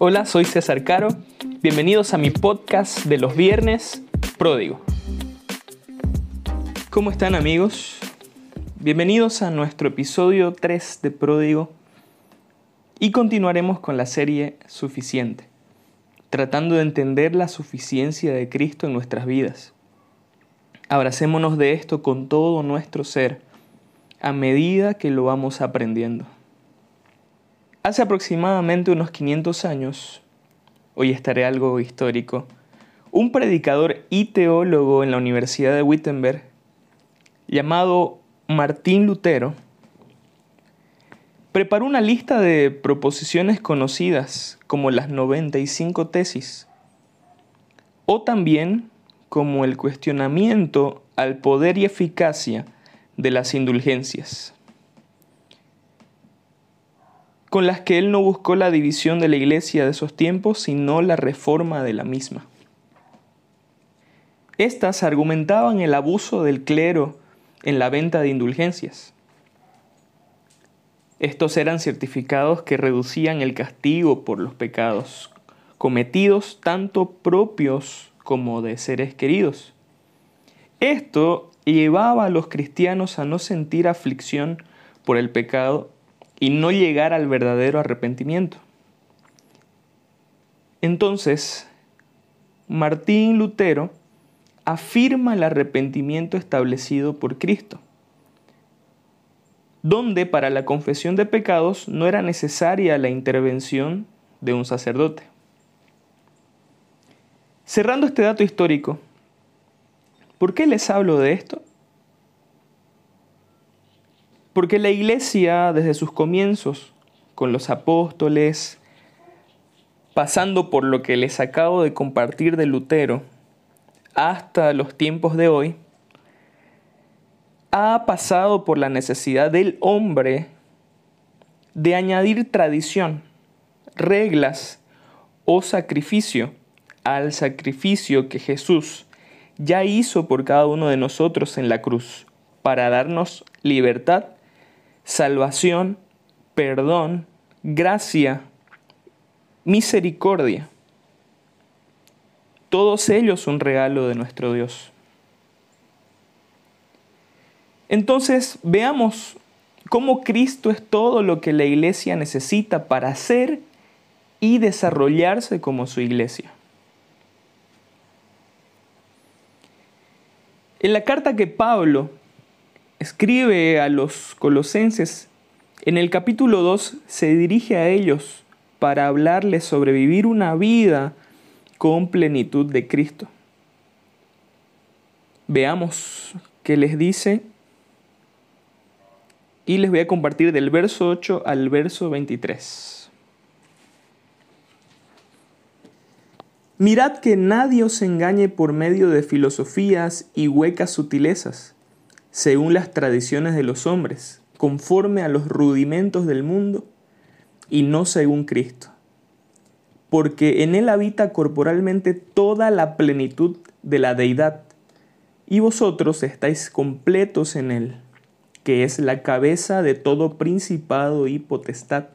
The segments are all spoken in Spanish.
Hola, soy César Caro. Bienvenidos a mi podcast de los viernes, Pródigo. ¿Cómo están, amigos? Bienvenidos a nuestro episodio 3 de Pródigo y continuaremos con la serie Suficiente, tratando de entender la suficiencia de Cristo en nuestras vidas. Abracémonos de esto con todo nuestro ser, a medida que lo vamos aprendiendo. Hace aproximadamente unos 500 años, hoy estaré algo histórico, un predicador y teólogo en la Universidad de Wittenberg, llamado Martín Lutero, preparó una lista de proposiciones conocidas como las 95 tesis, o también como el cuestionamiento al poder y eficacia de las indulgencias, con las que él no buscó la división de la iglesia de esos tiempos, sino la reforma de la misma. Estas argumentaban el abuso del clero en la venta de indulgencias. Estos eran certificados que reducían el castigo por los pecados cometidos, tanto propios como de seres queridos. Esto llevaba a los cristianos a no sentir aflicción por el pecado y no llegar al verdadero arrepentimiento. Entonces, Martín Lutero afirma el arrepentimiento establecido por Cristo, donde para la confesión de pecados no era necesaria la intervención de un sacerdote. Cerrando este dato histórico, ¿por qué les hablo de esto? Porque la iglesia, desde sus comienzos, con los apóstoles, pasando por lo que les acabo de compartir de Lutero, hasta los tiempos de hoy, ha pasado por la necesidad del hombre de añadir tradición, reglas o sacrificio al sacrificio que Jesús ya hizo por cada uno de nosotros en la cruz para darnos libertad, salvación, perdón, gracia, misericordia. Todos ellos un regalo de nuestro Dios. Entonces, veamos cómo Cristo es todo lo que la iglesia necesita para ser y desarrollarse como su iglesia. En la carta que Pablo escribe a los Colosenses, en el capítulo 2 se dirige a ellos para hablarles sobre vivir una vida con plenitud de Cristo. Veamos qué les dice. Y les voy a compartir del verso 8 al verso 23. Mirad que nadie os engañe por medio de filosofías y huecas sutilezas, según las tradiciones de los hombres, conforme a los rudimentos del mundo, y no según Cristo. Porque en él habita corporalmente toda la plenitud de la deidad, y vosotros estáis completos en él, que es la cabeza de todo principado y potestad.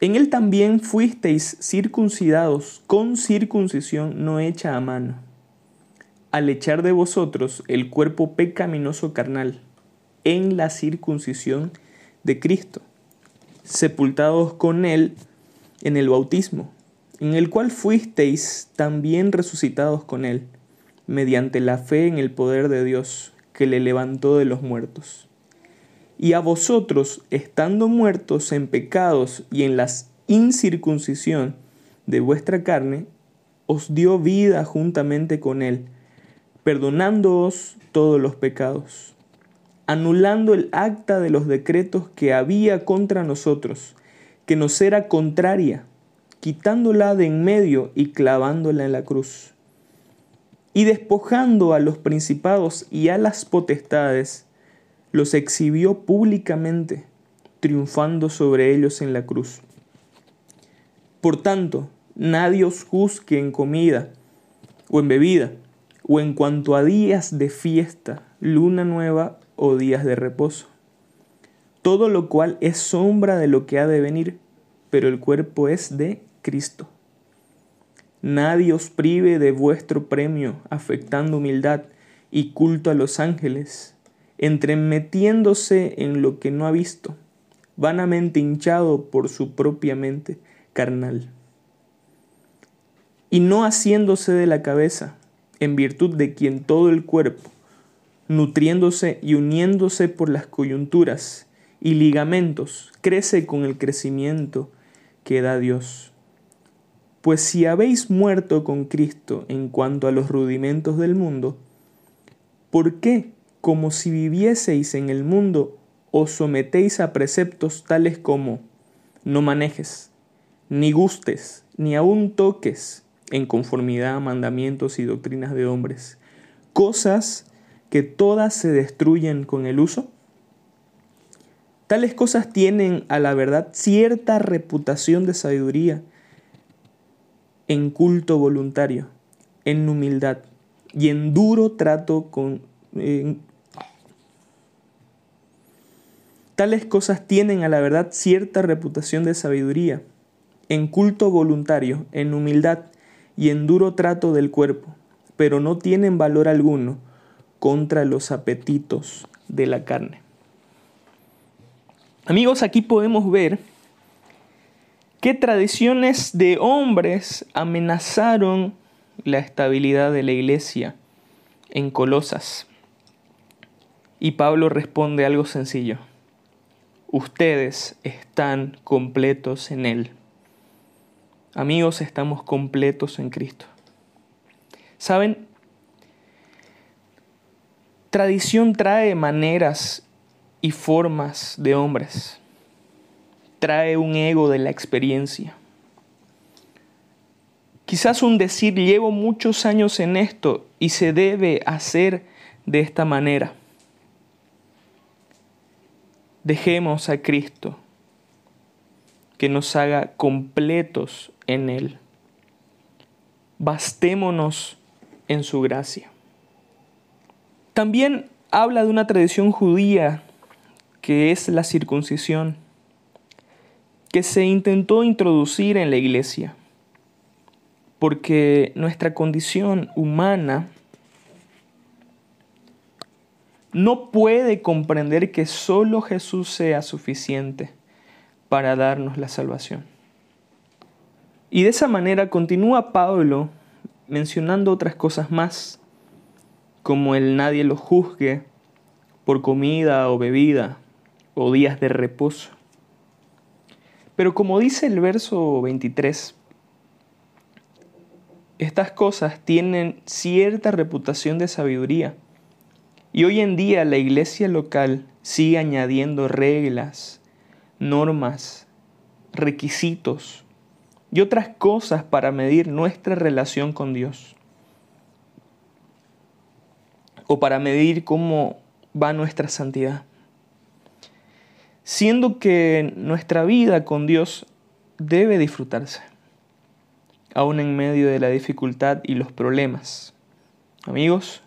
En él también fuisteis circuncidados con circuncisión no hecha a mano, al echar de vosotros el cuerpo pecaminoso carnal, en la circuncisión de Cristo, sepultados con él en el bautismo, en el cual fuisteis también resucitados con él, mediante la fe en el poder de Dios, que le levantó de los muertos. Y a vosotros, estando muertos en pecados y en la incircuncisión de vuestra carne, os dio vida juntamente con él, perdonándoos todos los pecados, anulando el acta de los decretos que había contra nosotros, que nos era contraria, quitándola de en medio y clavándola en la cruz. Y despojando a los principados y a las potestades, los exhibió públicamente, triunfando sobre ellos en la cruz. Por tanto, nadie os juzgue en comida, o en bebida, o en cuanto a días de fiesta, luna nueva o días de reposo. Todo lo cual es sombra de lo que ha de venir, pero el cuerpo es de Cristo. Nadie os prive de vuestro premio, afectando humildad y culto a los ángeles, entremetiéndose en lo que no ha visto, vanamente hinchado por su propia mente carnal, y no haciéndose de la cabeza, en virtud de quien todo el cuerpo, nutriéndose y uniéndose por las coyunturas y ligamentos, crece con el crecimiento que da Dios. Pues si habéis muerto con Cristo en cuanto a los rudimentos del mundo, ¿por qué, como si vivieseis en el mundo, os sometéis a preceptos tales como no manejes, ni gustes, ni aun toques, en conformidad a mandamientos y doctrinas de hombres, cosas que todas se destruyen con el uso? Tales cosas tienen, a la verdad, cierta reputación de sabiduría en culto voluntario, en humildad y en duro trato con... Tales cosas tienen, a la verdad, cierta reputación de sabiduría, en culto voluntario, en humildad y en duro trato del cuerpo, pero no tienen valor alguno contra los apetitos de la carne. Amigos, aquí podemos ver qué tradiciones de hombres amenazaron la estabilidad de la iglesia en Colosas. Y Pablo responde algo sencillo: ustedes están completos en Él. Amigos, estamos completos en Cristo. ¿Saben? Tradición trae maneras y formas de hombres. Trae un ego de la experiencia. Quizás un decir, llevo muchos años en esto y se debe hacer de esta manera. Dejemos a Cristo que nos haga completos en Él. Bastémonos en su gracia. También habla de una tradición judía que es la circuncisión, que se intentó introducir en la iglesia, porque nuestra condición humana no puede comprender que solo Jesús sea suficiente para darnos la salvación. Y de esa manera continúa Pablo mencionando otras cosas más, como el nadie los juzgue por comida o bebida o días de reposo. Pero como dice el verso 23, estas cosas tienen cierta reputación de sabiduría. Y hoy en día la iglesia local sigue añadiendo reglas, normas, requisitos y otras cosas para medir nuestra relación con Dios, o para medir cómo va nuestra santidad, siendo que nuestra vida con Dios debe disfrutarse, aún en medio de la dificultad y los problemas. Amigos,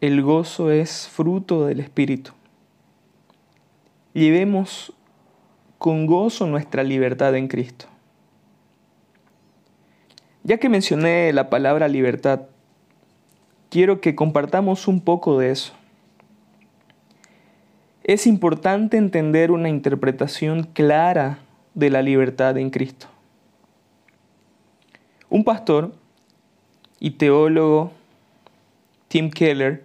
el gozo es fruto del Espíritu. Llevemos con gozo nuestra libertad en Cristo. Ya que mencioné la palabra libertad, quiero que compartamos un poco de eso. Es importante entender una interpretación clara de la libertad en Cristo. Un pastor y teólogo, Tim Keller,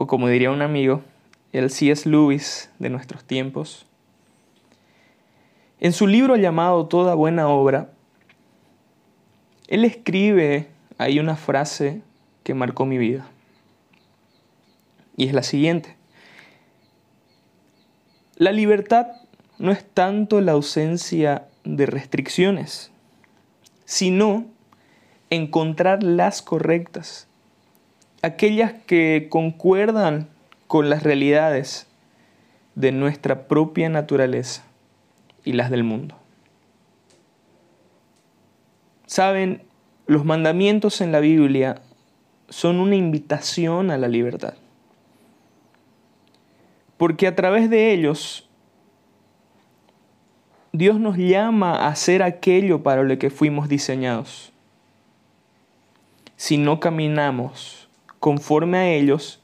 o como diría un amigo, el C.S. Lewis de nuestros tiempos, en su libro llamado Toda buena obra, él escribe ahí una frase que marcó mi vida. Y es la siguiente: la libertad no es tanto la ausencia de restricciones, sino encontrar las correctas, aquellas que concuerdan con las realidades de nuestra propia naturaleza y las del mundo. Saben, los mandamientos en la Biblia son una invitación a la libertad, porque a través de ellos Dios nos llama a hacer aquello para lo que fuimos diseñados. Si no caminamos conforme a ellos,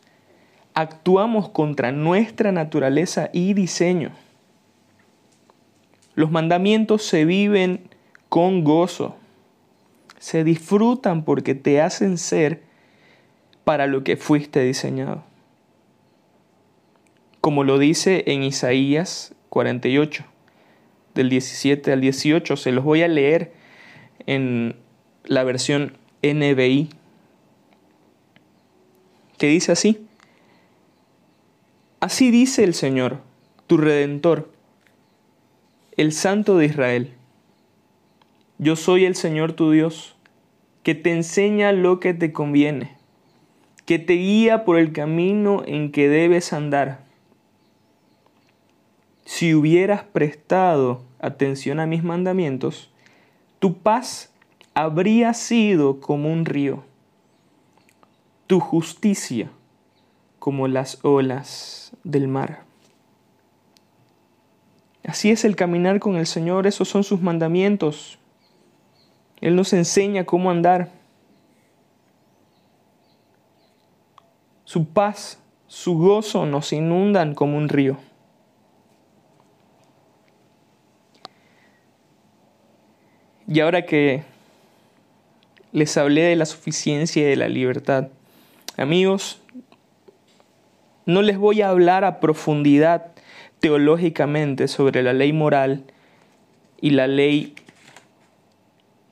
actuamos contra nuestra naturaleza y diseño. Los mandamientos se viven con gozo. Se disfrutan porque te hacen ser para lo que fuiste diseñado. Como lo dice en Isaías 48, del 17 al 18. Se los voy a leer en la versión NVI, que dice así: Así dice el Señor, tu Redentor, el Santo de Israel. Yo soy el Señor tu Dios, que te enseña lo que te conviene, que te guía por el camino en que debes andar. Si hubieras prestado atención a mis mandamientos, tu paz habría sido como un río, tu justicia como las olas del mar. Así es el caminar con el Señor, esos son sus mandamientos. Él nos enseña cómo andar. Su paz, su gozo nos inundan como un río. Y ahora que les hablé de la suficiencia y de la libertad, amigos, no les voy a hablar a profundidad teológicamente sobre la ley moral y la ley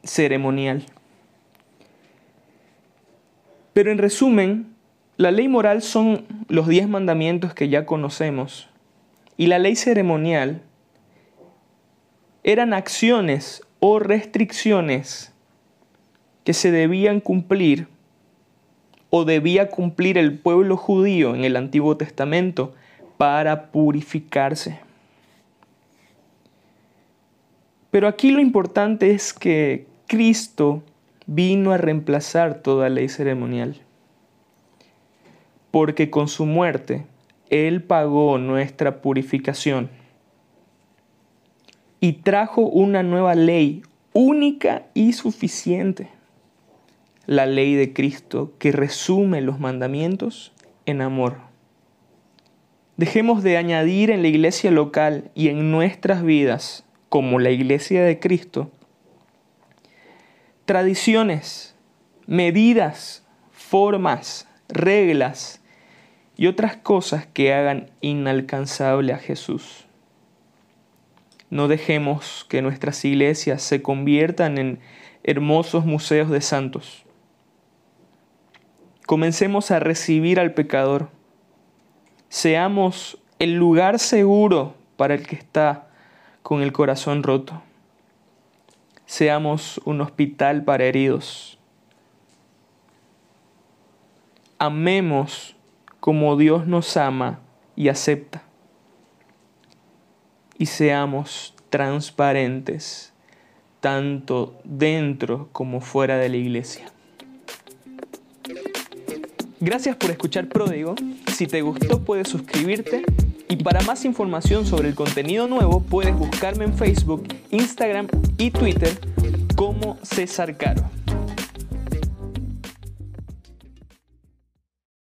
ceremonial. Pero en resumen, la ley moral son los 10 mandamientos que ya conocemos, y la ley ceremonial eran acciones o restricciones que se debían cumplir o debía cumplir el pueblo judío en el Antiguo Testamento para purificarse. Pero aquí lo importante es que Cristo vino a reemplazar toda ley ceremonial, porque con su muerte Él pagó nuestra purificación y trajo una nueva ley única y suficiente, la ley de Cristo, que resume los mandamientos en amor. Dejemos de añadir en la iglesia local y en nuestras vidas, como la iglesia de Cristo, tradiciones, medidas, formas, reglas y otras cosas que hagan inalcanzable a Jesús. No dejemos que nuestras iglesias se conviertan en hermosos museos de santos. Comencemos a recibir al pecador. Seamos el lugar seguro para el que está con el corazón roto. Seamos un hospital para heridos. Amemos como Dios nos ama y acepta. Y seamos transparentes, tanto dentro como fuera de la iglesia. Gracias por escuchar Pródigo. Si te gustó, puedes suscribirte. Y para más información sobre el contenido nuevo, puedes buscarme en Facebook, Instagram y Twitter como César Caro.